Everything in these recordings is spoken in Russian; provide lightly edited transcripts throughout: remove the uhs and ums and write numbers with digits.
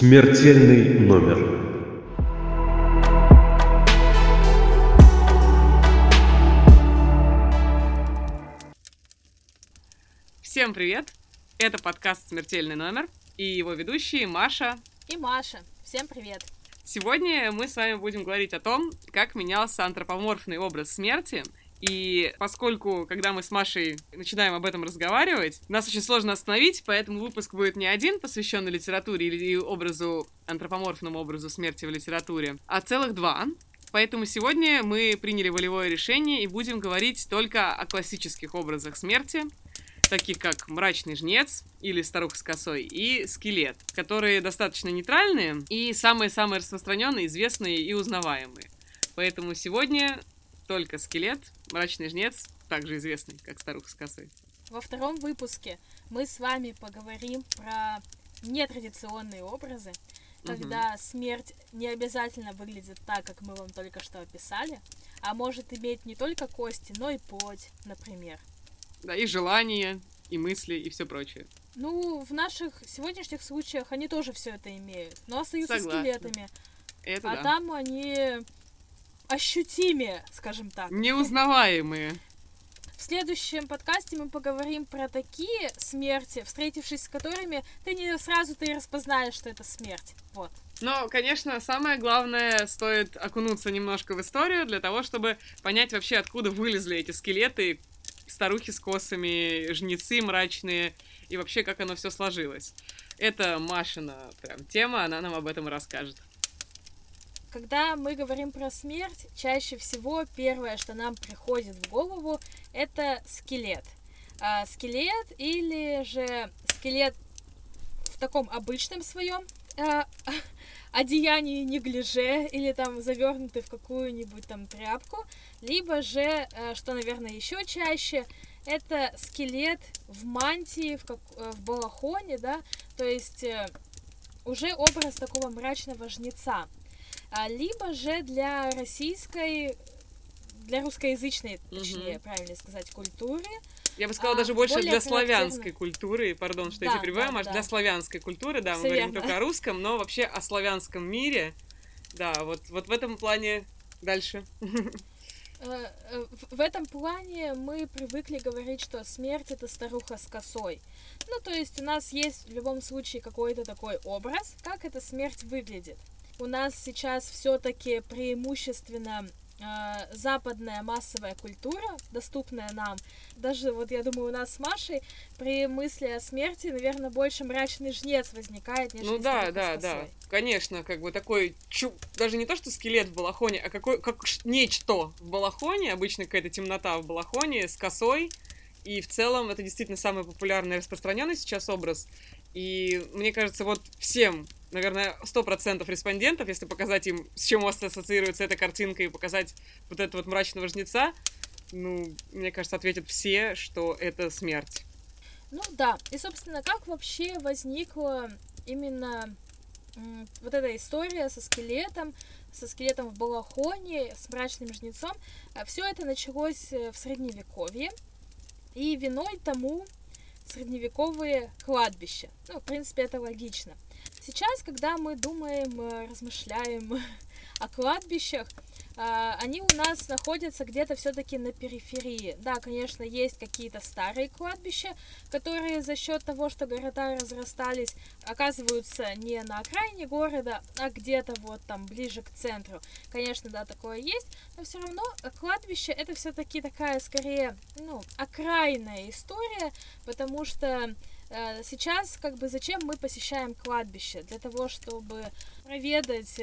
Смертельный номер. Всем привет! Это подкаст «Смертельный номер» и его ведущие Маша и Маша. Всем привет! Сегодня мы с вами будем говорить о том, как менялся антропоморфный образ смерти. И поскольку, когда мы с Машей начинаем об этом разговаривать, нас очень сложно остановить, поэтому выпуск будет не один, посвященный литературе или образу, антропоморфному образу смерти в литературе, а целых два. Поэтому сегодня мы приняли волевое решение и будем говорить только о классических образах смерти, таких как «Мрачный жнец» или «Старуха с косой» и «Скелет», которые достаточно нейтральные и самые-самые распространенные, известные и узнаваемые. Поэтому сегодня только «Скелет», «Мрачный жнец», также известный как «Старуха с косой». Во втором выпуске мы с вами поговорим про нетрадиционные образы, когда смерть не обязательно выглядит так, как мы вам только что описали, а может иметь не только кости, но и плоть, например. Да, и желания, и мысли, и все прочее. Ну, в наших сегодняшних случаях они тоже все это имеют, но остаются скелетами. Это да. Там они ощутимее, скажем так. Неузнаваемые. В следующем подкасте мы поговорим про такие смерти, встретившись с которыми ты не сразу распознаешь, что это смерть. Вот. Но, конечно, самое главное, стоит окунуться немножко в историю для того, чтобы понять вообще, откуда вылезли эти скелеты, старухи с косами, жнецы мрачные и вообще, как оно все сложилось. Это Машина прям тема, она нам об этом расскажет. Когда мы говорим про смерть, чаще всего первое, что нам приходит в голову, это скелет. Скелет или же скелет в таком обычном своем одеянии, неглиже, или там завернутый в какую-нибудь там тряпку, либо же, что, наверное, еще чаще, это скелет в мантии, в балахоне, да, то есть уже образ такого мрачного жнеца. Либо же для русскоязычной, точнее, правильно сказать, культуры. Я бы сказала, даже больше для славянской культуры, пардон, что да, я тебя прибываю, Маш, да. Для славянской культуры, да, все мы говорим верно. Только о русском, но вообще о славянском мире, да, вот в этом плане дальше. В этом плане мы привыкли говорить, что смерть — это старуха с косой. Ну, то есть у нас есть в любом случае какой-то такой образ, как эта смерть выглядит. У нас сейчас все-таки преимущественно западная массовая культура, доступная нам. Даже, вот я думаю, у нас с Машей при мысли о смерти, наверное, больше мрачный жнец возникает, нежели старуха с косой. Да. Конечно, как бы такой, даже не то, что скелет в балахоне, а как нечто в балахоне, обычно какая-то темнота в балахоне с косой. И в целом это действительно самый популярный и распространенный сейчас образ. И мне кажется, вот всем, наверное, 100% респондентов, если показать им, с чем у вас ассоциируется эта картинка, и показать вот этого вот мрачного жнеца, ну, мне кажется, ответят все, что это смерть. Ну да, и, собственно, как вообще возникла именно вот эта история со скелетом в балахоне, с мрачным жнецом? Все это началось в Средневековье, и виной тому средневековые кладбища. Ну, в принципе, это логично. Сейчас, когда мы думаем, размышляем о кладбищах, они у нас находятся где-то все-таки на периферии. Да, конечно, есть какие-то старые кладбища, которые за счет того, что города разрастались, оказываются не на окраине города, а где-то вот там ближе к центру. Конечно, да, такое есть, но все равно кладбище — это все-таки такая, скорее, окраинная история, потому что сейчас, зачем мы посещаем кладбище? Для того, чтобы проведать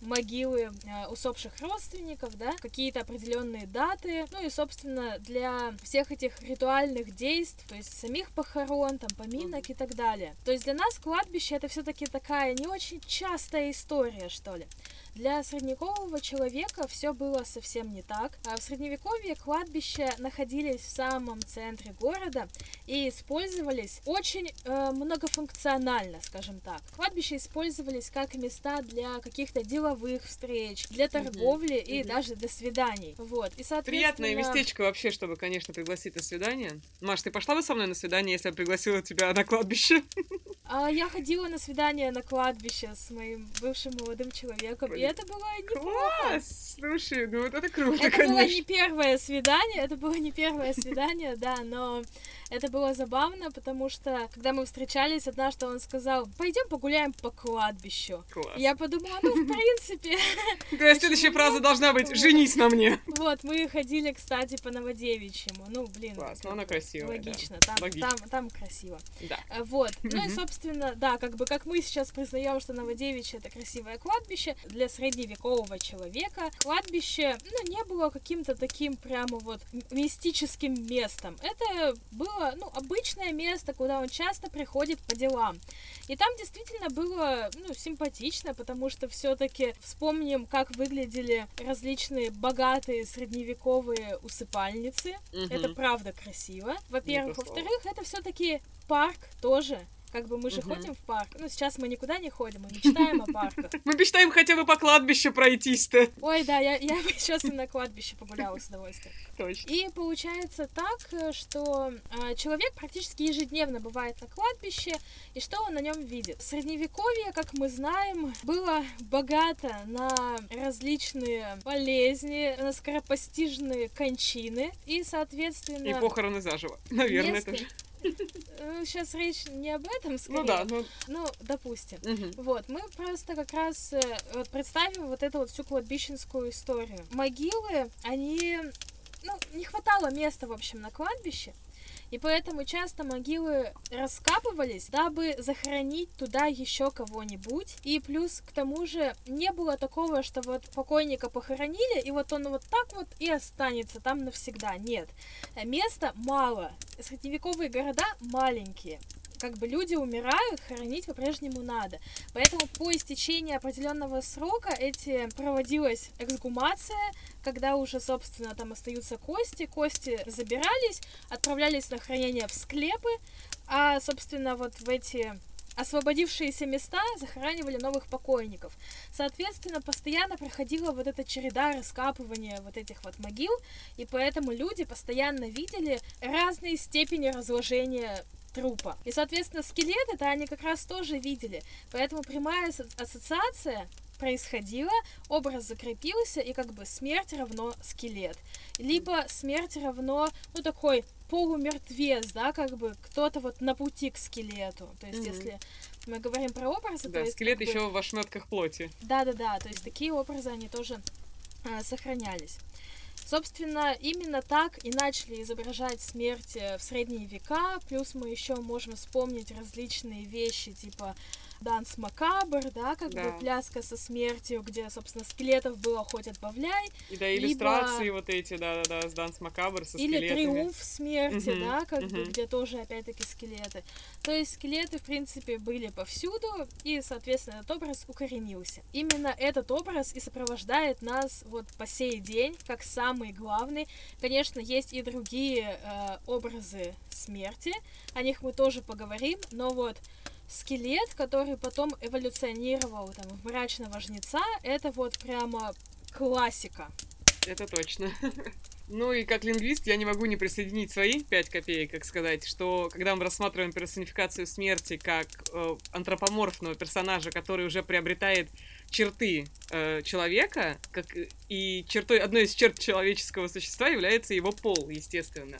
могилы усопших родственников, да, какие-то определенные даты, ну и, собственно, для всех этих ритуальных действий, то есть самих похорон, там, поминок и так далее. То есть для нас кладбище — это все-таки такая не очень частая история, что ли. Для средневекового человека все было совсем не так. В Средневековье кладбища находились в самом центре города и использовались очень многофункционально, скажем так. Кладбища использовались как места для каких-то деловых встреч, для торговли и даже для свиданий. Вот. И, соответственно... Приятное местечко вообще, чтобы, конечно, пригласить на свидание. Маш, ты пошла бы со мной на свидание, если я пригласила тебя на кладбище? Я ходила на свидание на кладбище с моим бывшим молодым человеком, и это было неплохо. Класс! Слушай, ну вот это круто, это конечно. Это было не первое свидание, да, но это было забавно, потому что, когда мы встречались, однажды он сказал: пойдем погуляем по кладбищу. Класс. Я подумала, ну, в принципе... То есть следующая фраза должна быть: женись на мне. Вот, мы ходили, кстати, по Новодевичьему. Ну, блин. Класс, но она красивая. Логично, там красиво. Да. Вот, ну и, собственно, да, как мы сейчас признаем, что Новодевичье — это красивое кладбище, для средневекового человека кладбище, ну, не было каким-то таким прямо вот мистическим местом. Это было, ну, обычное место, куда он часто приходит по делам. И там действительно было, ну, симпатично, потому что все-таки вспомним, как выглядели различные богатые средневековые усыпальницы. Угу. Это правда красиво. Во-первых. Во-вторых, это все-таки парк тоже. Как бы мы же ходим в парк. Ну, сейчас мы никуда не ходим, мы мечтаем о парках. Мы мечтаем хотя бы по кладбищу пройтись-то. Ой, да, я бы сейчас и на кладбище погуляла с удовольствием. Точно. И получается так, что человек практически ежедневно бывает на кладбище, и что он на нем видит? Средневековье, как мы знаем, было богато на различные болезни, на скоропостижные кончины, и, соответственно... И похороны заживо, наверное, тоже. Сейчас речь не об этом, скорее. Ну да, ну допустим. Угу. Вот, мы просто как раз вот представим вот эту вот всю кладбищенскую историю. Могилы, они... Ну, не хватало места, в общем, на кладбище. И поэтому часто могилы раскапывались, дабы захоронить туда еще кого-нибудь. И плюс к тому же не было такого, что вот покойника похоронили, и вот он вот так вот и останется там навсегда. Нет, места мало. Средневековые города маленькие. Как бы люди умирают, хоронить по-прежнему надо. Поэтому по истечении определенного срока проводилась эксгумация, когда уже, собственно, там остаются кости. Кости забирались, отправлялись на хранение в склепы, а, собственно, вот в эти освободившиеся места захоранивали новых покойников. Соответственно, постоянно проходила вот эта череда раскапывания вот этих вот могил, и поэтому люди постоянно видели разные степени разложения трупа. И, соответственно, скелеты-то они как раз тоже видели. Поэтому прямая ассоциация происходила, образ закрепился, и как бы смерть равно скелет. Либо смерть равно, ну, такой полумертвец, да, как бы кто-то вот на пути к скелету. То есть, если мы говорим про образы... Да, то есть, скелет как бы... еще в ошметках плоти. Да-да-да, то есть такие образы, они тоже сохранялись. Собственно, именно так и начали изображать смерть в средние века, плюс мы еще можем вспомнить различные вещи, типа Данс Макабр, да, бы пляска со смертью, где, собственно, скелетов было хоть отбавляй. И да, иллюстрации либо... вот эти, да-да-да, с Данс Макабр, со скелетами. Или Триумф смерти, да, где тоже, опять-таки, скелеты. То есть скелеты, в принципе, были повсюду, и, соответственно, этот образ укоренился. Именно этот образ и сопровождает нас вот по сей день, как самый главный. Конечно, есть и другие образы смерти, о них мы тоже поговорим, но вот скелет, который потом эволюционировал там в Мрачного жнеца, это вот прямо классика. Это точно. Ну и как лингвист я не могу не присоединить свои 5 копеек, как сказать, что когда мы рассматриваем персонификацию смерти как антропоморфного персонажа, который уже приобретает черты человека, одной из черт человеческого существа является его пол, естественно.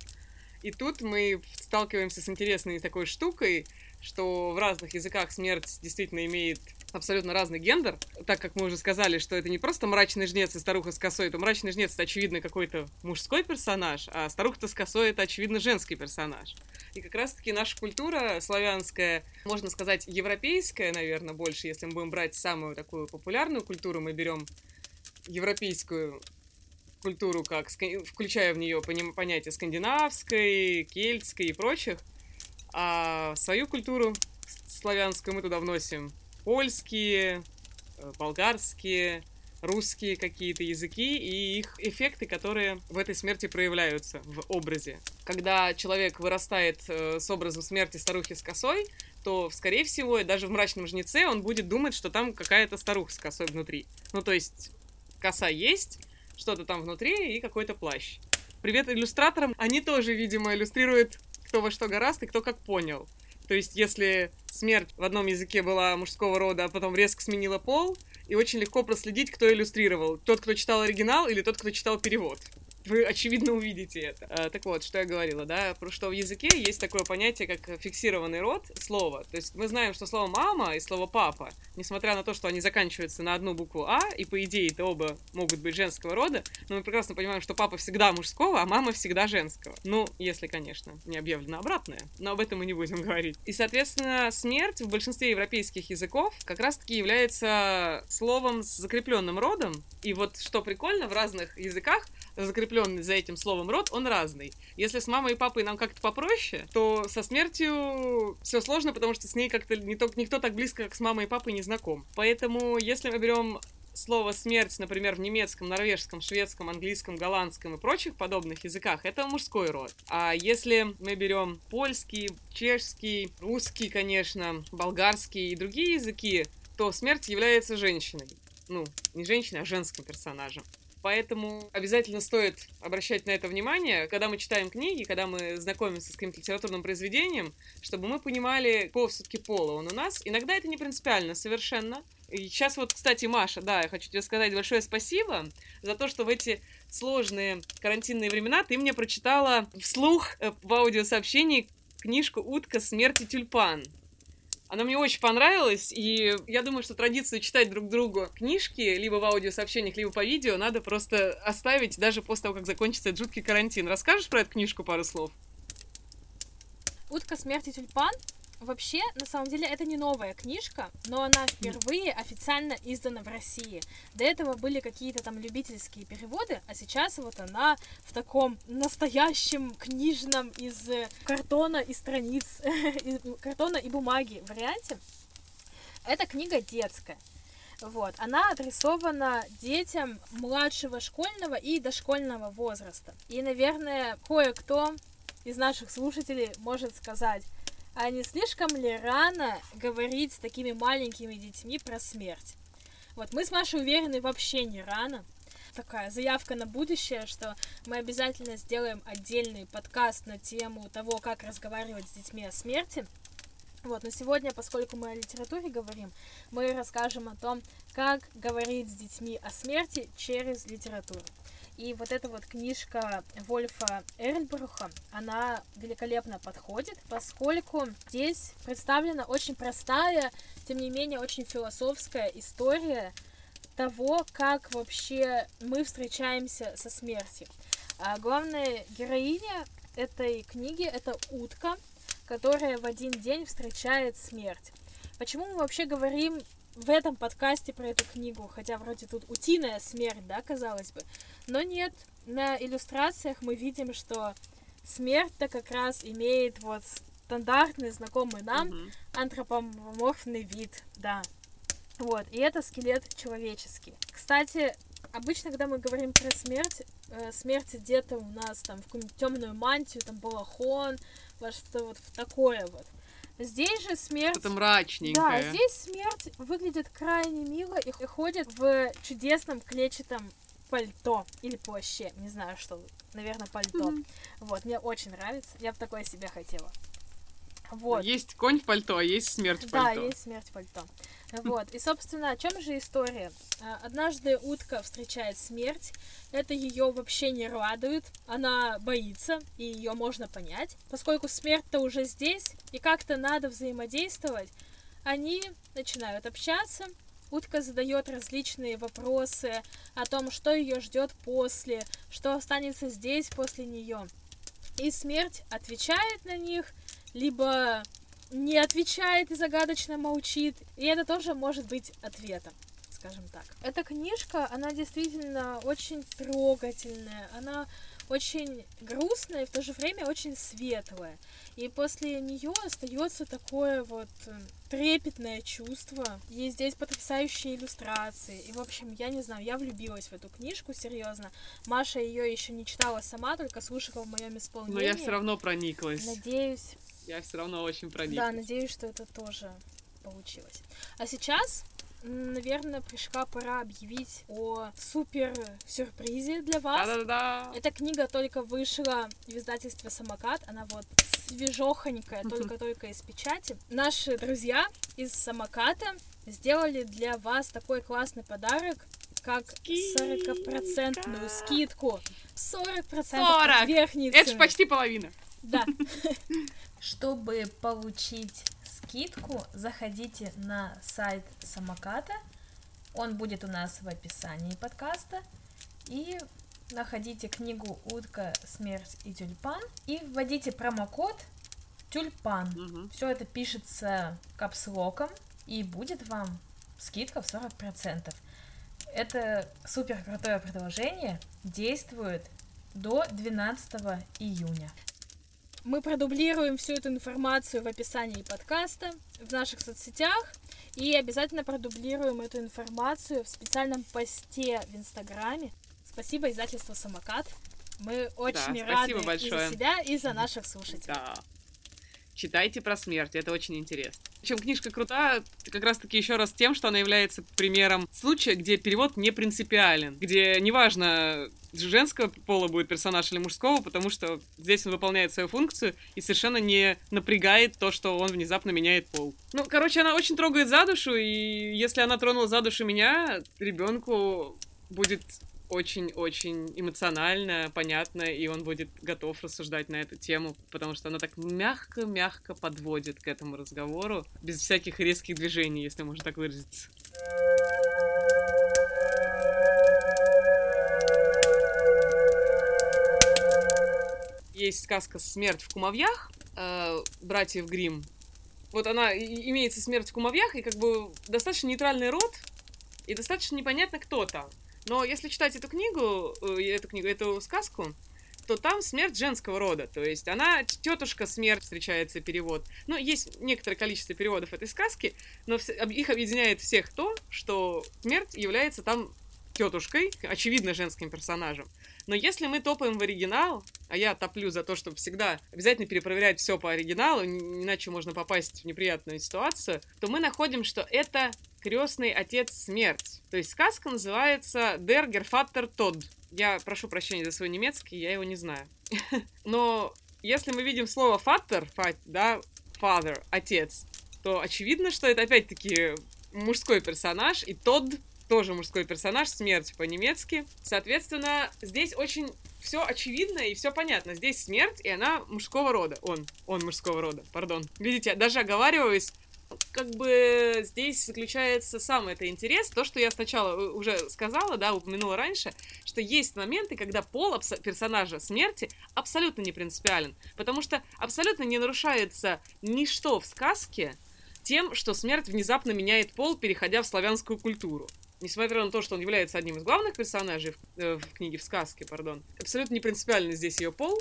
И тут мы сталкиваемся с интересной такой штукой, что в разных языках смерть действительно имеет абсолютно разный гендер, так как мы уже сказали, что это не просто мрачный жнец и старуха с косой, то мрачный жнец — это, очевидно, какой-то мужской персонаж, а старуха-то с косой — это, очевидно, женский персонаж. И как раз-таки наша культура славянская, можно сказать, европейская, наверное, больше, если мы будем брать самую такую популярную культуру, мы берем европейскую культуру, включая в нее понятие скандинавской, кельтской и прочих, а свою культуру славянскую мы туда вносим польские, болгарские, русские какие-то языки и их эффекты, которые в этой смерти проявляются в образе. Когда человек вырастает с образом смерти старухи с косой, то, скорее всего, даже в «Мрачном жнеце» он будет думать, что там какая-то старуха с косой внутри. Ну, то есть коса есть, что-то там внутри и какой-то плащ. Привет иллюстраторам! Они тоже, видимо, иллюстрируют кто во что горазд и кто как понял. То есть, если смерть в одном языке была мужского рода, а потом резко сменила пол, и очень легко проследить, кто иллюстрировал. Тот, кто читал оригинал, или тот, кто читал перевод. Вы, очевидно, увидите это. Так вот, что я говорила, да, что в языке есть такое понятие, как фиксированный род слова. То есть мы знаем, что слово «мама» и слово «папа», несмотря на то, что они заканчиваются на одну букву «а», и, по идее, это оба могут быть женского рода, но мы прекрасно понимаем, что папа всегда мужского, а мама всегда женского. Ну, если, конечно, не объявлено обратное, но об этом мы не будем говорить. И, соответственно, смерть в большинстве европейских языков как раз-таки является словом с закрепленным родом. И вот, что прикольно, в разных языках закрепленный за этим словом род, он разный. Если с мамой и папой нам как-то попроще, то со смертью все сложно, потому что с ней как-то никто так близко, как с мамой и папой, не знаком. Поэтому, если мы берем слово «смерть», например, в немецком, норвежском, шведском, английском, голландском и прочих подобных языках, это мужской род. А если мы берем польский, чешский, русский, конечно, болгарский и другие языки, то смерть является женщиной. Ну, не женщиной, а женским персонажем. Поэтому обязательно стоит обращать на это внимание, когда мы читаем книги, когда мы знакомимся с каким-то литературным произведением, чтобы мы понимали, какого все-таки пола он у нас. Иногда это не принципиально совершенно. И сейчас вот, кстати, Маша, да, я хочу тебе сказать большое спасибо за то, что в эти сложные карантинные времена ты мне прочитала вслух в аудиосообщении книжку «Утка, смерть и тюльпан». Она мне очень понравилась, и я думаю, что традицию читать друг другу книжки либо в аудиосообщениях, либо по видео надо просто оставить даже после того, как закончится этот жуткий карантин. Расскажешь про эту книжку пару слов? «Утка, смерть и тюльпан» вообще, на самом деле, это не новая книжка, но она впервые официально издана в России. До этого были какие-то там любительские переводы, а сейчас вот она в таком настоящем книжном из картона и страниц, из картона и бумаги варианте. Это книга детская. Вот. Она адресована детям младшего школьного и дошкольного возраста. И, наверное, кое-кто из наших слушателей может сказать: а не слишком ли рано говорить с такими маленькими детьми про смерть? Вот мы с Машей уверены, вообще не рано. Такая заявка на будущее, что мы обязательно сделаем отдельный подкаст на тему того, как разговаривать с детьми о смерти. Вот, но сегодня, поскольку мы о литературе говорим, мы расскажем о том, как говорить с детьми о смерти через литературу. И вот эта вот книжка Вольфа Эрльбруха, она великолепно подходит, поскольку здесь представлена очень простая, тем не менее очень философская история того, как вообще мы встречаемся со смертью. А главная героиня этой книги — это утка, которая в один день встречает смерть. Почему мы вообще говорим в этом подкасте про эту книгу, хотя вроде тут утиная смерть, да, казалось бы, но нет, на иллюстрациях мы видим, что смерть-то как раз имеет вот стандартный, знакомый нам антропоморфный вид, да, вот, и это скелет человеческий. Кстати, обычно, когда мы говорим про смерть, смерть где-то у нас там в какую-нибудь темную мантию, там балахон, во что-то вот такое вот. Здесь же смерть... Это мрачненькое. Да, здесь смерть выглядит крайне мило и ходит в чудесном клетчатом пальто или плаще, не знаю что, наверное, пальто. Вот, мне очень нравится, я бы такое себе хотела. Вот. Есть конь в пальто, а есть смерть в пальто. Да, есть смерть в пальто. Вот, и, собственно, о чем же история? Однажды утка встречает смерть, это ее вообще не радует, она боится, и ее можно понять. Поскольку смерть-то уже здесь, и как-то надо взаимодействовать, они начинают общаться, утка задает различные вопросы о том, что ее ждет после, что останется здесь после нее. И смерть отвечает на них, либо не отвечает и загадочно молчит, и это тоже может быть ответом, скажем так. Эта книжка, она действительно очень трогательная, она очень грустная и в то же время очень светлая, и после нее остается такое вот трепетное чувство, и здесь потрясающие иллюстрации, и, в общем, я не знаю, я влюбилась в эту книжку, серьезно. Маша ее еще не читала сама, только слушала в моем исполнении. Но я все равно прониклась. Надеюсь. Я все равно очень прониклась. Да, надеюсь, что это тоже получилось. А сейчас наверное, пришла пора объявить о супер-сюрпризе для вас. Да-да-да. Эта книга только вышла в издательстве «Самокат». Она вот свежохонькая, только-только из печати. Наши друзья из «Самоката» сделали для вас такой классный подарок, как 40-процентную скидку. 40% верхней цены. Это же почти половина. Да. Чтобы получить скидку, заходите на сайт Самоката, он будет у нас в описании подкаста, и находите книгу «Утка, смерть и тюльпан», и вводите промокод «Тюльпан». Угу. Все это пишется капслоком, и будет вам скидка в 40%. Это супер крутое предложение, действует до 12 июня. Мы продублируем всю эту информацию в описании подкаста, в наших соцсетях, и обязательно продублируем эту информацию в специальном посте в Инстаграме. Спасибо издательству «Самокат». Мы очень рады и за себя, и за наших слушателей. Да. Читайте про смерть, это очень интересно. Причем книжка крута как раз-таки еще раз тем, что она является примером случая, где перевод не принципиален, где неважно, женского пола будет персонаж или мужского, потому что здесь он выполняет свою функцию и совершенно не напрягает то, что он внезапно меняет пол. Ну, короче, она очень трогает за душу, и если она тронула за душу меня, ребенку будет очень-очень эмоционально, понятно, и он будет готов рассуждать на эту тему, потому что она так мягко-мягко подводит к этому разговору, без всяких резких движений, если можно так выразиться. Есть сказка «Смерть в кумовьях» братьев Гримм. Вот она, имеется «Смерть в кумовьях», и как бы достаточно нейтральный род, и достаточно непонятно, кто там. Но если читать эту сказку, то там смерть женского рода. То есть она, тетушка смерть, встречается перевод. Ну, есть некоторое количество переводов этой сказки, но их объединяет всех то, что смерть является там тетушкой, очевидно, женским персонажем. Но если мы топаем в оригинал, а я топлю за то, чтобы всегда обязательно перепроверять все по оригиналу, иначе можно попасть в неприятную ситуацию, то мы находим, что это крестный отец смерть. То есть сказка называется Der Gevatter Tod. Я прошу прощения за свой немецкий, я его не знаю. Но если мы видим слово «фаттер», да, «father», «отец», то очевидно, что это опять-таки мужской персонаж, и «тод» тоже мужской персонаж, смерть по-немецки. Соответственно, здесь очень все очевидно и все понятно. Здесь смерть, и она мужского рода. Он мужского рода, пардон. Видите, даже оговариваюсь, как бы здесь заключается самый-то интерес, то, что я сначала уже сказала, да, упомянула раньше, что есть моменты, когда пол персонажа смерти абсолютно не принципиален, потому что абсолютно не нарушается ничто в сказке тем, что смерть внезапно меняет пол, переходя в славянскую культуру. Несмотря на то, что он является одним из главных персонажей в книге, в сказке, абсолютно не принципиально здесь ее пол,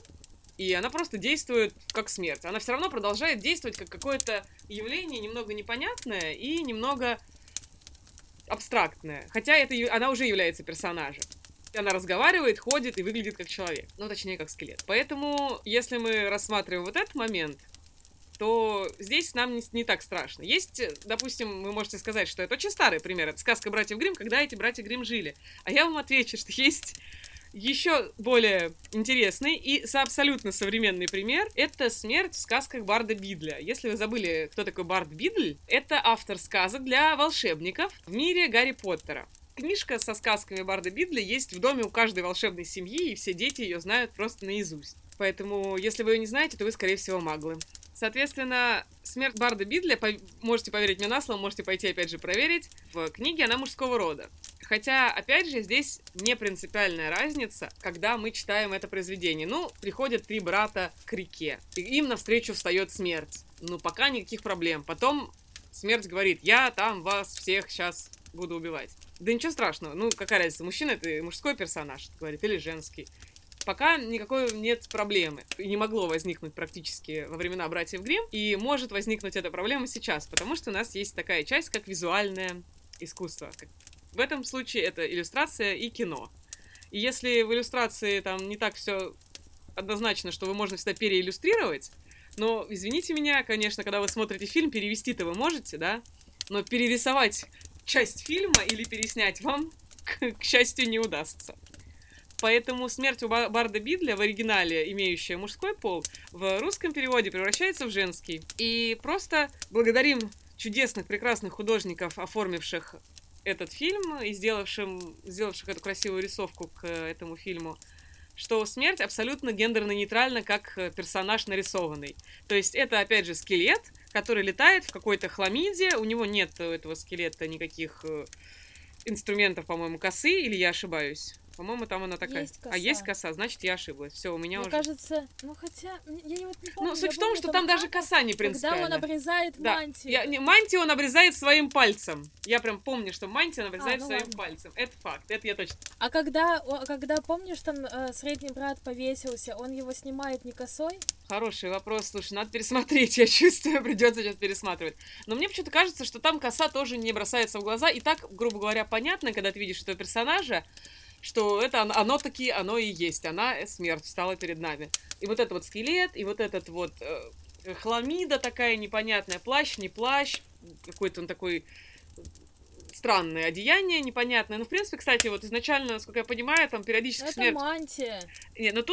и она просто действует как смерть. Она все равно продолжает действовать как какое-то явление немного непонятное и немного абстрактное. Хотя она уже является персонажем. Она разговаривает, ходит и выглядит как человек. Ну, точнее, как скелет. Поэтому, если мы рассматриваем вот этот момент, то здесь нам не так страшно. Есть, допустим, вы можете сказать, что это очень старый пример, это сказка братьев Гримм, когда эти братья Гримм жили. А я вам отвечу, что есть еще более интересный и абсолютно современный пример. Это «Смерть в сказках Барда Бидля». Если вы забыли, кто такой Бард Бидль, это автор сказок для волшебников в мире Гарри Поттера. Книжка со сказками Барда Бидля есть в доме у каждой волшебной семьи, и все дети ее знают просто наизусть. Поэтому, если вы ее не знаете, то вы, скорее всего, маглы. Соответственно, смерть Барда Бидля, можете поверить мне на слово, можете пойти опять же проверить, в книге она мужского рода. Хотя, опять же, здесь не принципиальная разница, когда мы читаем это произведение. Ну, приходят три брата к реке, и им навстречу встает смерть. Ну, пока никаких проблем. Потом смерть говорит: я там вас всех сейчас буду убивать. Да ничего страшного, ну, какая разница, мужчина это мужской персонаж, говорит, или женский. Пока никакой нет проблемы. Не могло возникнуть практически во времена братьев Гримм, и может возникнуть эта проблема сейчас, потому что у нас есть такая часть, как визуальное искусство. В этом случае это иллюстрация и кино. И если в иллюстрации там не так все однозначно, что вы можно всегда переиллюстрировать, но, извините меня, конечно, когда вы смотрите фильм, перевести-то вы можете, да, но перерисовать часть фильма или переснять вам, к счастью, не удастся. Поэтому смерть у Барда Бидля в оригинале, имеющая мужской пол, в русском переводе превращается в женский. И просто благодарим чудесных, прекрасных художников, оформивших этот фильм и сделавших эту красивую рисовку к этому фильму, что смерть абсолютно гендерно-нейтральна, как персонаж нарисованный. То есть это, опять же, скелет, который летает в какой-то хламиде, у него нет у этого скелета никаких инструментов, по-моему, косы, или я ошибаюсь? По-моему, там она такая. Есть коса. А есть коса, значит, я ошиблась. Все, у меня уже... Мне кажется, ну хотя... Я вот не помню, суть в том, что там даже коса не принципиальная. Когда он обрезает мантию. Мантию он обрезает своим пальцем. Я прям помню, что мантию он обрезает своим пальцем. Это факт, это я точно... А когда помнишь, там средний брат повесился, он его снимает не косой? Хороший вопрос, слушай, надо пересмотреть, я чувствую, придется сейчас пересматривать. Но мне почему-то кажется, что там коса тоже не бросается в глаза. И так, грубо говоря, понятно, когда ты видишь этого персонажа, что это оно и есть, она смерть встала перед нами. И вот этот вот скелет, и вот этот вот хламида такая непонятная, плащ, не плащ, какой-то он такой странное одеяние непонятное. Ну, в принципе, кстати, вот изначально, насколько я понимаю, там периодически это смерть... Это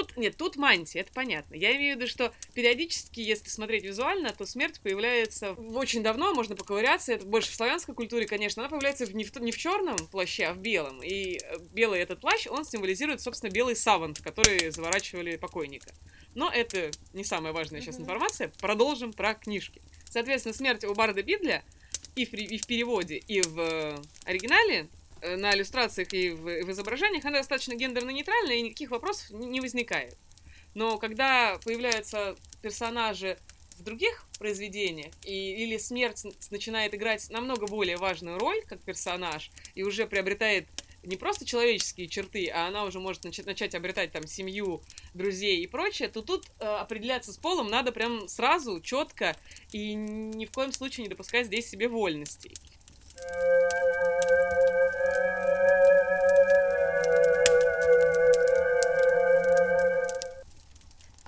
мантия. Тут мантия, это понятно. Я имею в виду, что периодически, если смотреть визуально, то смерть появляется очень давно, можно поковыряться, это больше в славянской культуре, конечно, она появляется не в черном плаще, а в белом. И белый этот плащ, он символизирует, собственно, белый саван, в который заворачивали покойника. Но это не самая важная сейчас информация. Продолжим про книжки. Соответственно, смерть у Барда Бидля и в переводе, и в оригинале, на иллюстрациях и в изображениях, она достаточно гендерно-нейтральна, и никаких вопросов не возникает. Но когда появляются персонажи в других произведениях, или смерть начинает играть намного более важную роль, как персонаж, и уже приобретает не просто человеческие черты, а она уже может начать обретать там семью, друзей и прочее, то тут определяться с полом надо прям сразу, четко, и ни в коем случае не допускать здесь себе вольностей.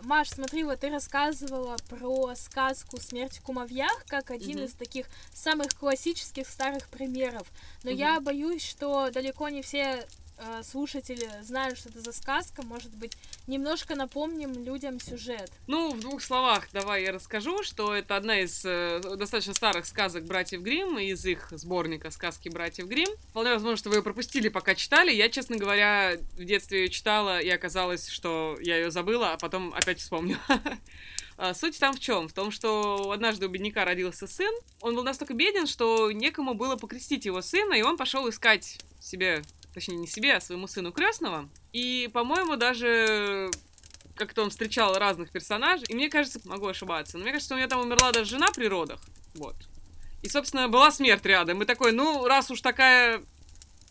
Маш, смотри, вот ты рассказывала про сказку «Смерть в кумовьях» как один из таких самых классических старых примеров. Но я боюсь, что далеко не все слушатели знают, что это за сказка. Может быть, немножко напомним людям сюжет. Ну, в двух словах давай я расскажу, что это одна из достаточно старых сказок «Братьев Гримм», из их сборника «Сказки братьев Гримм». Вполне возможно, что вы ее пропустили, пока читали. Я, честно говоря, в детстве ее читала, и оказалось, что я ее забыла, а потом опять вспомнила. Суть там в чем? В том, что однажды у бедняка родился сын. Он был настолько беден, что некому было покрестить его сына, и он пошел искать себе... Точнее, не себе, а своему сыну крестного. И, по-моему, даже как-то он встречал разных персонажей. И мне кажется, могу ошибаться, но мне кажется, у меня там умерла даже жена при родах. Вот. И, собственно, была смерть рядом. И такой, ну, раз уж такая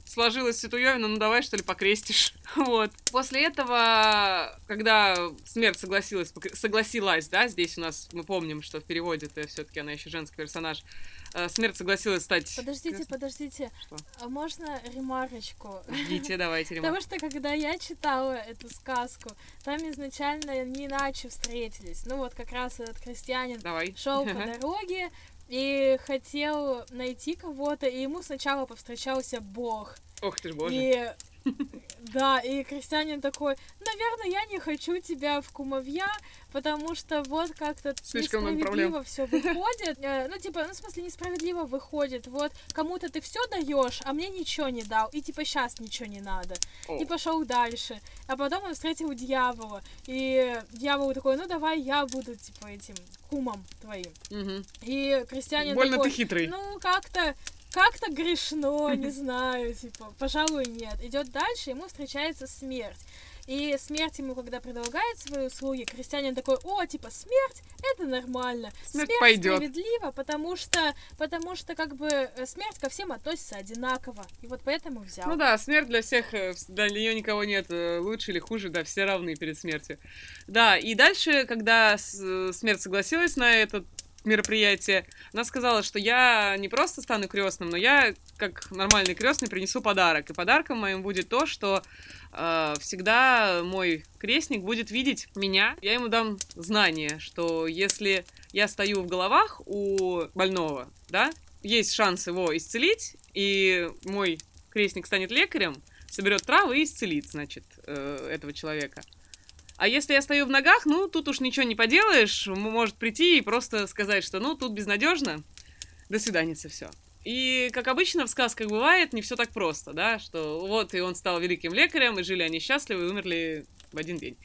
сложилась ситуевина, ну давай, что ли, покрестишь. Вот. После этого, когда смерть согласилась, да, здесь у нас, мы помним, что в переводе-то все-таки она еще женский персонаж, смерть согласилась стать... Подождите. Что? А можно ремарочку? Идите, давайте ремарку. Потому что, когда я читала эту сказку, там изначально не иначе встретились. Ну вот как раз этот крестьянин шел по дороге и хотел найти кого-то, и ему сначала повстречался Бог. Ох ты ж, Боже. Да, и крестьянин такой, наверное, я не хочу тебя в кумовья, потому что вот как-то слишком несправедливо все выходит. Несправедливо выходит. Вот кому-то ты все даешь, а мне ничего не дал. И типа сейчас ничего не надо. И пошел дальше. А потом он встретил дьявола. И дьявол такой, ну давай я буду типа этим кумом твоим. И крестьянин такой, больно ты хитрый. Ну как-то грешно, не знаю, типа, пожалуй, нет. Идет дальше, ему встречается смерть. И смерть ему, когда предлагает свои услуги, крестьянин такой, смерть, это нормально. Смерть пойдет. Справедлива, потому что, как бы, смерть ко всем относится одинаково. И вот поэтому взял. Ну да, смерть для всех, для нее никого нет. Лучше или хуже, да, все равны перед смертью. Да, и дальше, когда смерть согласилась на этот мероприятие, она сказала, что я не просто стану крестным, но я, как нормальный крестный, принесу подарок. И подарком моим будет то, что всегда мой крестник будет видеть меня. Я ему дам знание, что если я стою в головах у больного, да, есть шанс его исцелить, и мой крестник станет лекарем, соберет травы и исцелит, значит, этого человека. А если я стою в ногах, ну, тут уж ничего не поделаешь, может прийти и просто сказать, что, ну, тут безнадежно, до свиданицы, все. И, как обычно, в сказках бывает, не все так просто, да, что вот и он стал великим лекарем, и жили они счастливы, и умерли в один день.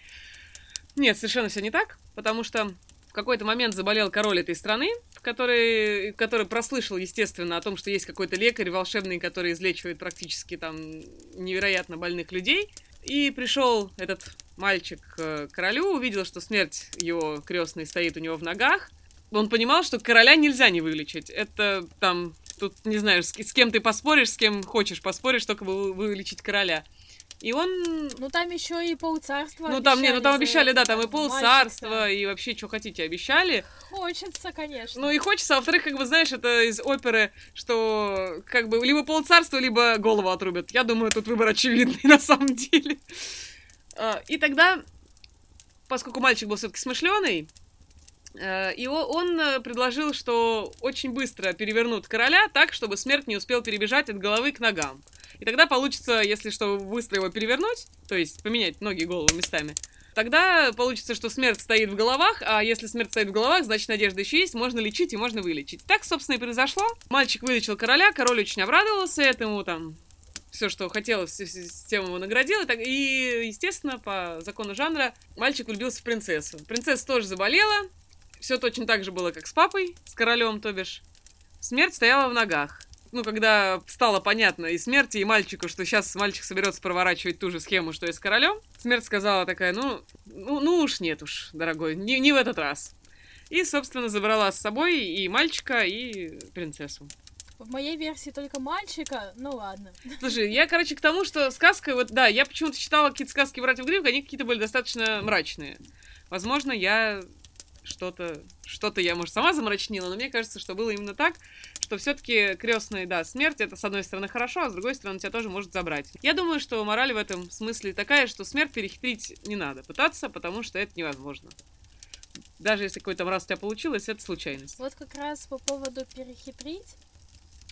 Нет, совершенно все не так, потому что в какой-то момент заболел король этой страны, который прослышал, естественно, о том, что есть какой-то лекарь волшебный, который излечивает практически там невероятно больных людей. И пришел этот мальчик к королю, увидел, что смерть его крестной стоит у него в ногах. Он понимал, что короля нельзя не вылечить. Это там... Тут, не знаю, с кем ты поспоришь, с кем хочешь поспоришь, только вылечить короля. И он... Ну, там еще и полцарства обещали. Там обещали, да, там и полцарства, мальчика. И вообще, что хотите, обещали. Хочется, конечно. Ну, и хочется, а во-вторых, как бы, знаешь, это из оперы, что, как бы, либо полцарства, либо голову отрубят. Я думаю, тут выбор очевидный, на самом деле. И тогда, поскольку мальчик был все-таки смышленый, и он предложил, что очень быстро перевернут короля так, чтобы смерть не успел перебежать от головы к ногам. И тогда получится, если что, быстро его перевернуть, то есть поменять ноги и голову местами, тогда получится, что смерть стоит в головах, а если смерть стоит в головах, значит, надежда еще есть, можно лечить и можно вылечить. Так, собственно, и произошло. Мальчик вылечил короля, король очень обрадовался этому, там, все, что хотелось, система его наградила. И, естественно, по закону жанра, мальчик влюбился в принцессу. Принцесса тоже заболела. Все точно так же было, как с папой, с королем, то бишь. Смерть стояла в ногах. Ну, когда стало понятно и смерти, и мальчику, что сейчас мальчик соберется проворачивать ту же схему, что и с королем, смерть сказала такая, ну уж нет, дорогой, не в этот раз. И, собственно, забрала с собой и мальчика, и принцессу. В моей версии только мальчика, ну ладно. Слушай, я, короче, к тому, что сказка, вот, да, я почему-то читала какие-то сказки братьев Гримм, они какие-то были достаточно мрачные. Возможно, я... Что-то я, может, сама замрачнила, но мне кажется, что было именно так, что все-таки крестная, да, смерть, это, с одной стороны, хорошо, а с другой стороны, тебя тоже может забрать. Я думаю, что мораль в этом смысле такая, что смерть перехитрить не надо пытаться, потому что это невозможно. Даже если какой-то раз у тебя получилось, это случайность. Вот как раз по поводу перехитрить,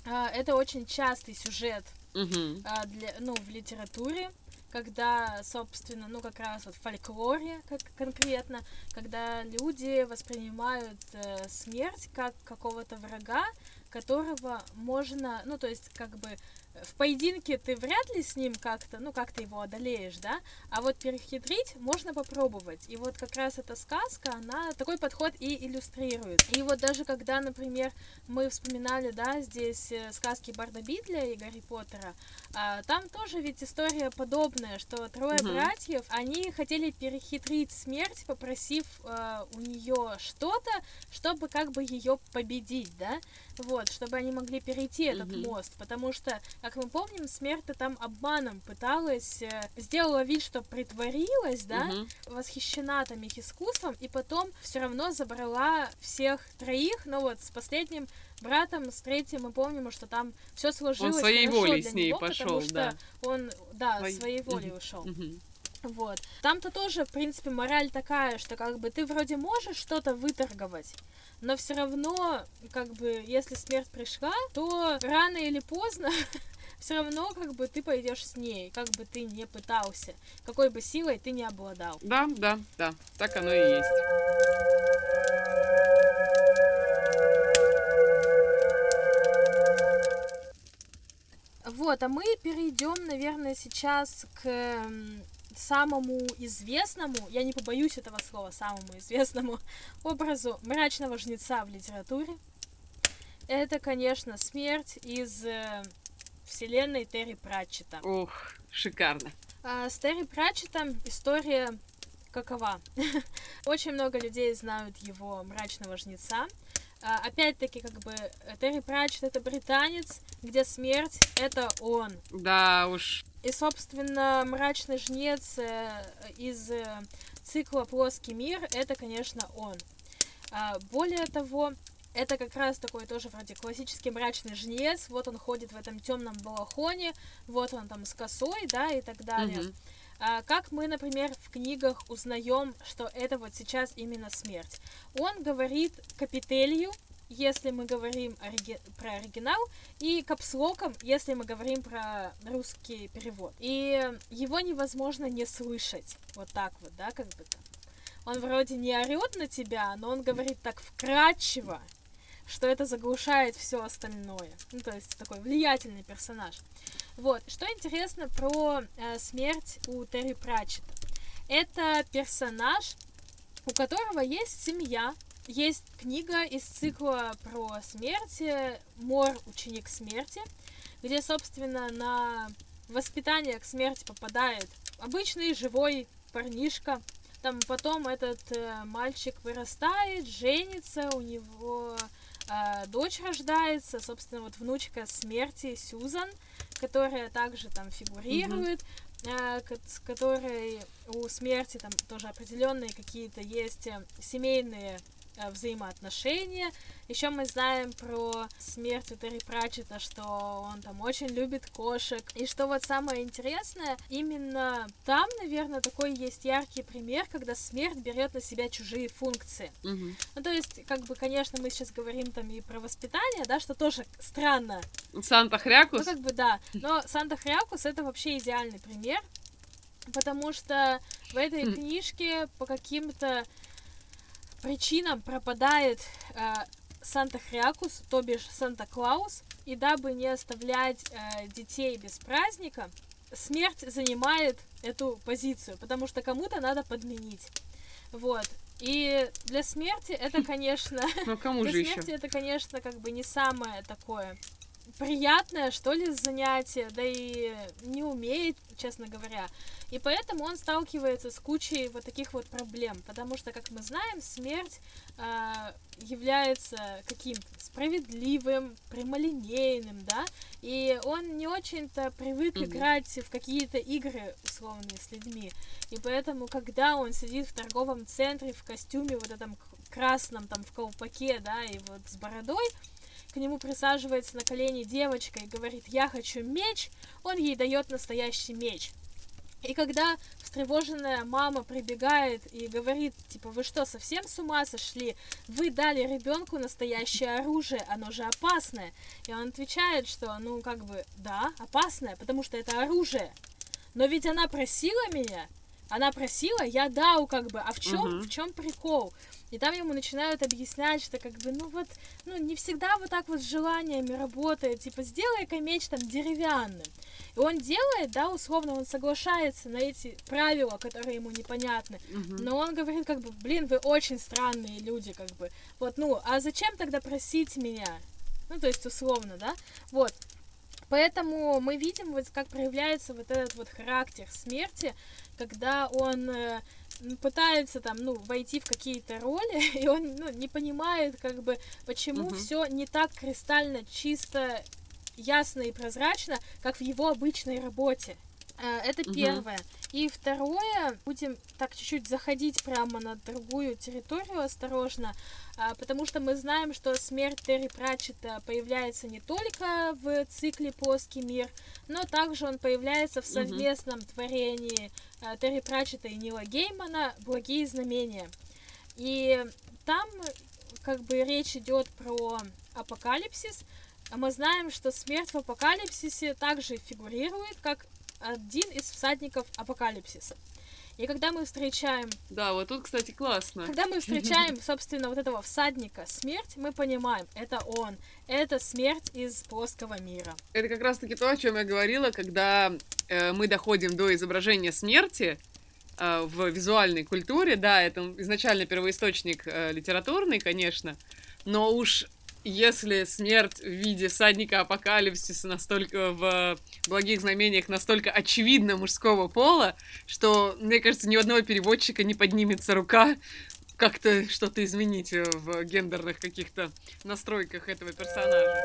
это очень частый сюжет в литературе. Когда, собственно, как раз вот в фольклоре конкретно, когда люди воспринимают смерть как какого-то врага, которого можно, ну, то есть, как бы, в поединке ты вряд ли с ним как-то его одолеешь, да, а вот перехитрить можно попробовать. И вот как раз эта сказка, она такой подход и иллюстрирует. И вот даже когда, например, мы вспоминали, да, здесь сказки Барда Бидля и Гарри Поттера, там тоже ведь история подобная, что трое братьев, они хотели перехитрить смерть, попросив у нее что-то, чтобы как бы ее победить, да, вот, чтобы они могли перейти этот мост, потому что, как мы помним, смерть-то там обманом пыталась, сделала вид, что притворилась, да, восхищена там их искусством, и потом все равно забрала всех троих, но вот с последним братом, с третьим мы помним, что там все сложилось. Он своей волей с ней пошел, да. Он, да, своей волей ушел. Вот. Там-то тоже, в принципе, мораль такая, что как бы ты вроде можешь что-то выторговать, но все равно, как бы, если смерть пришла, то рано или поздно все равно, как бы, ты пойдешь с ней, как бы ты не пытался, какой бы силой ты не обладал. Да, так оно и есть. Вот, а мы перейдем, наверное, сейчас к самому известному, я не побоюсь этого слова, самому известному образу мрачного жнеца в литературе. Это, конечно, смерть из вселенной Терри Пратчетта. Ух, шикарно. С Терри Пратчеттом история какова? Очень много людей знают его мрачного жнеца. Опять-таки, как бы, Терри Пратчетт — это британец, где смерть — это он. Да уж. И, собственно, мрачный жнец из цикла «Плоский мир» — это, конечно, он. Более того, это как раз такой тоже вроде классический мрачный жнец. Вот он ходит в этом темном балахоне, вот он там с косой, да, и так далее. Как мы, например, в книгах узнаем, что это вот сейчас именно смерть? Он говорит капителью, если мы говорим про оригинал, и капслоком, если мы говорим про русский перевод. И его невозможно не слышать. Вот так вот, да, как бы там. Он вроде не орет на тебя, но он говорит так вкрадчиво, что это заглушает все остальное. Ну, то есть такой влиятельный персонаж. Вот. Что интересно про смерть у Терри Пратчетта. Это персонаж, у которого есть семья. Есть книга из цикла про смерть «Мор. Ученик смерти», где, собственно, на воспитание к смерти попадает обычный живой парнишка. Там потом этот мальчик вырастает, женится, у него дочь рождается, собственно, вот внучка смерти Сьюзан, которая также там фигурирует. С которой у смерти там тоже определенные какие-то есть семейные взаимоотношения. Еще мы знаем про смерть у Терри Пратчетта, что он там очень любит кошек. И что вот самое интересное, именно там, наверное, такой есть яркий пример, когда смерть берет на себя чужие функции. Ну, то есть, как бы, конечно, мы сейчас говорим там и про воспитание, да, что тоже странно. Санта-Хрякус? Ну, как бы, да. Но Санта-Хрякус — это вообще идеальный пример, потому что в этой книжке по каким-то причинам пропадает Санта-Хрякус, то бишь Санта-Клаус, и дабы не оставлять детей без праздника, смерть занимает эту позицию, потому что кому-то надо подменить. Вот. И для смерти это, конечно, как бы не самое такое приятное, что ли, занятие, да и не умеет, честно говоря. И поэтому он сталкивается с кучей вот таких вот проблем, потому что, как мы знаем, смерть является каким-то справедливым, прямолинейным, да, и он не очень-то привык играть в какие-то игры условные с людьми, и поэтому, когда он сидит в торговом центре в костюме вот этом красном, там, в колпаке, да, и вот с бородой, к нему присаживается на колени девочка и говорит: «Я хочу меч», он ей дает настоящий меч. И когда встревоженная мама прибегает и говорит, типа: «Вы что, совсем с ума сошли? Вы дали ребенку настоящее оружие, оно же опасное». И он отвечает, что, ну, как бы, да, опасное, потому что это оружие. Но ведь она просила меня, я дал, как бы, а в чем прикол? И там ему начинают объяснять, что, как бы, ну вот, ну не всегда вот так вот с желаниями работает, типа, сделай-ка меч там деревянным. И он делает, да, условно, он соглашается на эти правила, которые ему непонятны, но он говорит, как бы, блин, вы очень странные люди, как бы, вот, ну, а зачем тогда просить меня? Ну, то есть, условно, да, вот. Поэтому мы видим, вот как проявляется вот этот вот характер смерти, когда он пытается там, ну, войти в какие-то роли, и он, ну, не понимает, как бы, почему все не так кристально чисто, ясно и прозрачно, как в его обычной работе. Это первое. И второе, будем так чуть-чуть заходить прямо на другую территорию осторожно, потому что мы знаем, что смерть Терри Пратчетта появляется не только в цикле «Плоский мир», но также он появляется в совместном творении Терри Пратчетта и Нила Геймана «Благие знамения». И там, как бы, речь идет про апокалипсис. Мы знаем, что смерть в апокалипсисе также фигурирует как один из всадников апокалипсиса. И когда мы встречаем... Да, вот тут, кстати, классно. Когда мы встречаем, собственно, вот этого всадника смерть, мы понимаем, это он. Это смерть из плоского мира. Это как раз-таки то, о чем я говорила, когда мы доходим до изображения смерти в визуальной культуре. Да, это изначально первоисточник литературный, конечно, но уж... Если смерть в виде всадника апокалипсиса настолько в «Благих знамениях» настолько очевидно мужского пола, что, мне кажется, ни у одного переводчика не поднимется рука как-то что-то изменить в гендерных каких-то настройках этого персонажа.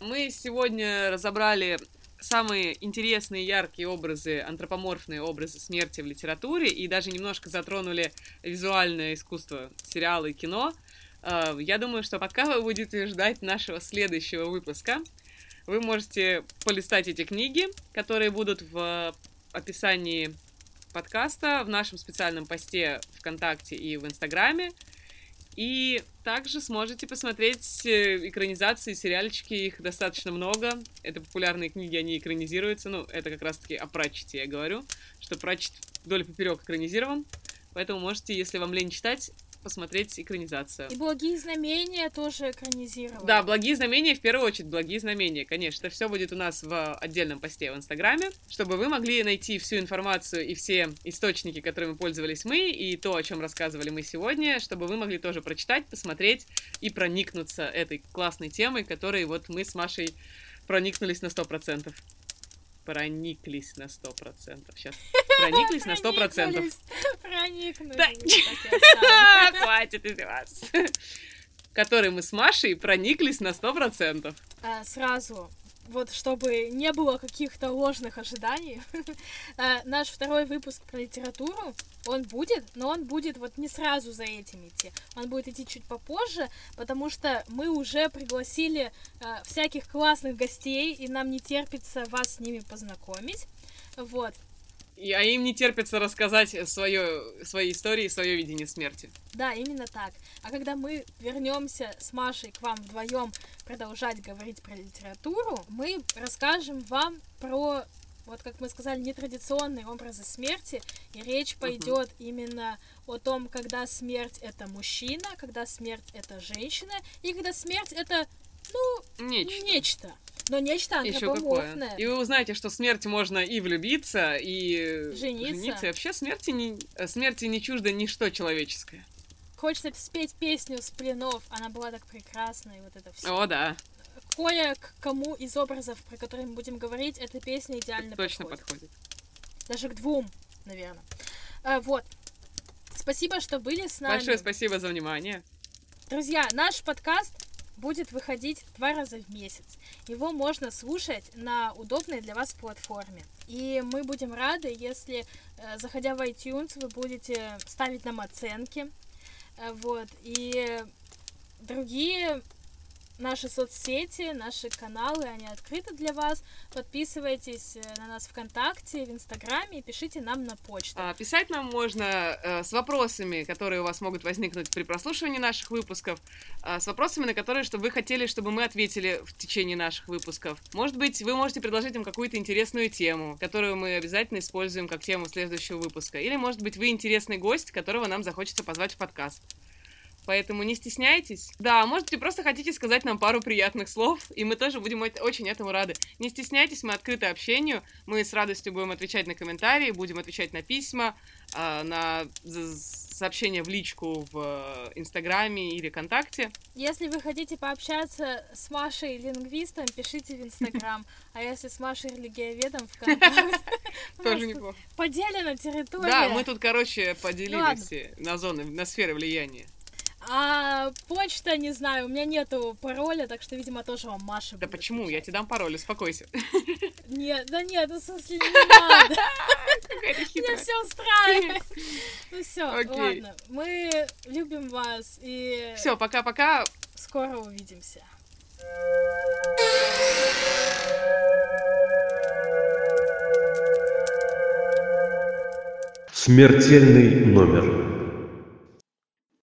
Мы сегодня разобрали самые интересные, яркие образы, антропоморфные образы смерти в литературе, и даже немножко затронули визуальное искусство, сериалы и кино. Я думаю, что пока вы будете ждать нашего следующего выпуска, вы можете полистать эти книги, которые будут в описании подкаста, в нашем специальном посте ВКонтакте и в Инстаграме. И также сможете посмотреть экранизации, сериальчики, их достаточно много. Это популярные книги, они экранизируются. Ну, это как раз-таки о Пратчетте я говорю, что Пратчетт вдоль и поперёк экранизирован. Поэтому можете, если вам лень читать, посмотреть экранизацию. И «Благие знамения» тоже экранизированы. Да, «Благие знамения» в первую очередь, «Благие знамения», конечно. Все будет у нас в отдельном посте в Инстаграме, чтобы вы могли найти всю информацию и все источники, которыми пользовались мы, и то, о чем рассказывали мы сегодня, чтобы вы могли тоже прочитать, посмотреть и проникнуться этой классной темой, которой вот мы с Машей проникнулись на 100%. Прониклись на 100%. Сейчас. Прониклись на 100%. Проникнулись. Хватит из вас. Который мы с Машей прониклись на 100%. Сразу, вот чтобы не было каких-то ложных ожиданий, наш второй выпуск про литературу, он будет, но он будет вот не сразу за этим идти. Он будет идти чуть попозже, потому что мы уже пригласили всяких классных гостей, и нам не терпится вас с ними познакомить. Вот. А им не терпится рассказать свои истории, свое видение смерти. Да, именно так. А когда мы вернемся с Машей к вам вдвоем продолжать говорить про литературу, мы расскажем вам про, вот как мы сказали, нетрадиционные образы смерти. И речь пойдет именно о том, когда смерть — это мужчина, когда смерть — это женщина, и когда смерть — это, ну, нечто. Но нечто антропоморфное. И вы узнаете, что смерть можно и влюбиться, и жениться. И вообще смерти не чуждо ничто человеческое. Хочется спеть песню «Сплинов». Она была так прекрасна, и вот это все. О, да. Коля к кому из образов, про которые мы будем говорить, эта песня идеально подходит. Точно подходит. Даже к двум, наверное. Вот. Спасибо, что были с нами. Большое спасибо за внимание. Друзья, наш подкаст будет выходить 2 раза в месяц. Его можно слушать на удобной для вас платформе. И мы будем рады, если, заходя в iTunes, вы будете ставить нам оценки. Вот. И другие наши соцсети, наши каналы, они открыты для вас. Подписывайтесь на нас ВКонтакте, в Инстаграме и пишите нам на почту. Писать нам можно с вопросами, которые у вас могут возникнуть при прослушивании наших выпусков, с вопросами, на которые вы хотели, чтобы мы ответили в течение наших выпусков. Может быть, вы можете предложить нам какую-то интересную тему, которую мы обязательно используем как тему следующего выпуска. Или, может быть, вы интересный гость, которого нам захочется позвать в подкаст. Поэтому не стесняйтесь. Да, может, вы просто хотите сказать нам пару приятных слов, и мы тоже будем очень этому рады. Не стесняйтесь, мы открыты общению, мы с радостью будем отвечать на комментарии, будем отвечать на письма, на сообщения в личку в Инстаграме или ВКонтакте. Если вы хотите пообщаться с Машей лингвистом, пишите в Инстаграм. А если с Машей религиоведом, ВКонтакте. Тоже неплохо. Поделена территория. Да, мы тут, короче, поделились на зоны, на сферы влияния. А почта, не знаю, у меня нету пароля, так что, видимо, тоже вам Маша будет. Да почему? Отвечать. Я тебе дам пароль, успокойся. Нет, да нет, в смысле, не надо. Меня все устраивает. Ну все, ладно, мы любим вас и... Все, пока-пока. Скоро увидимся. Смертельный номер.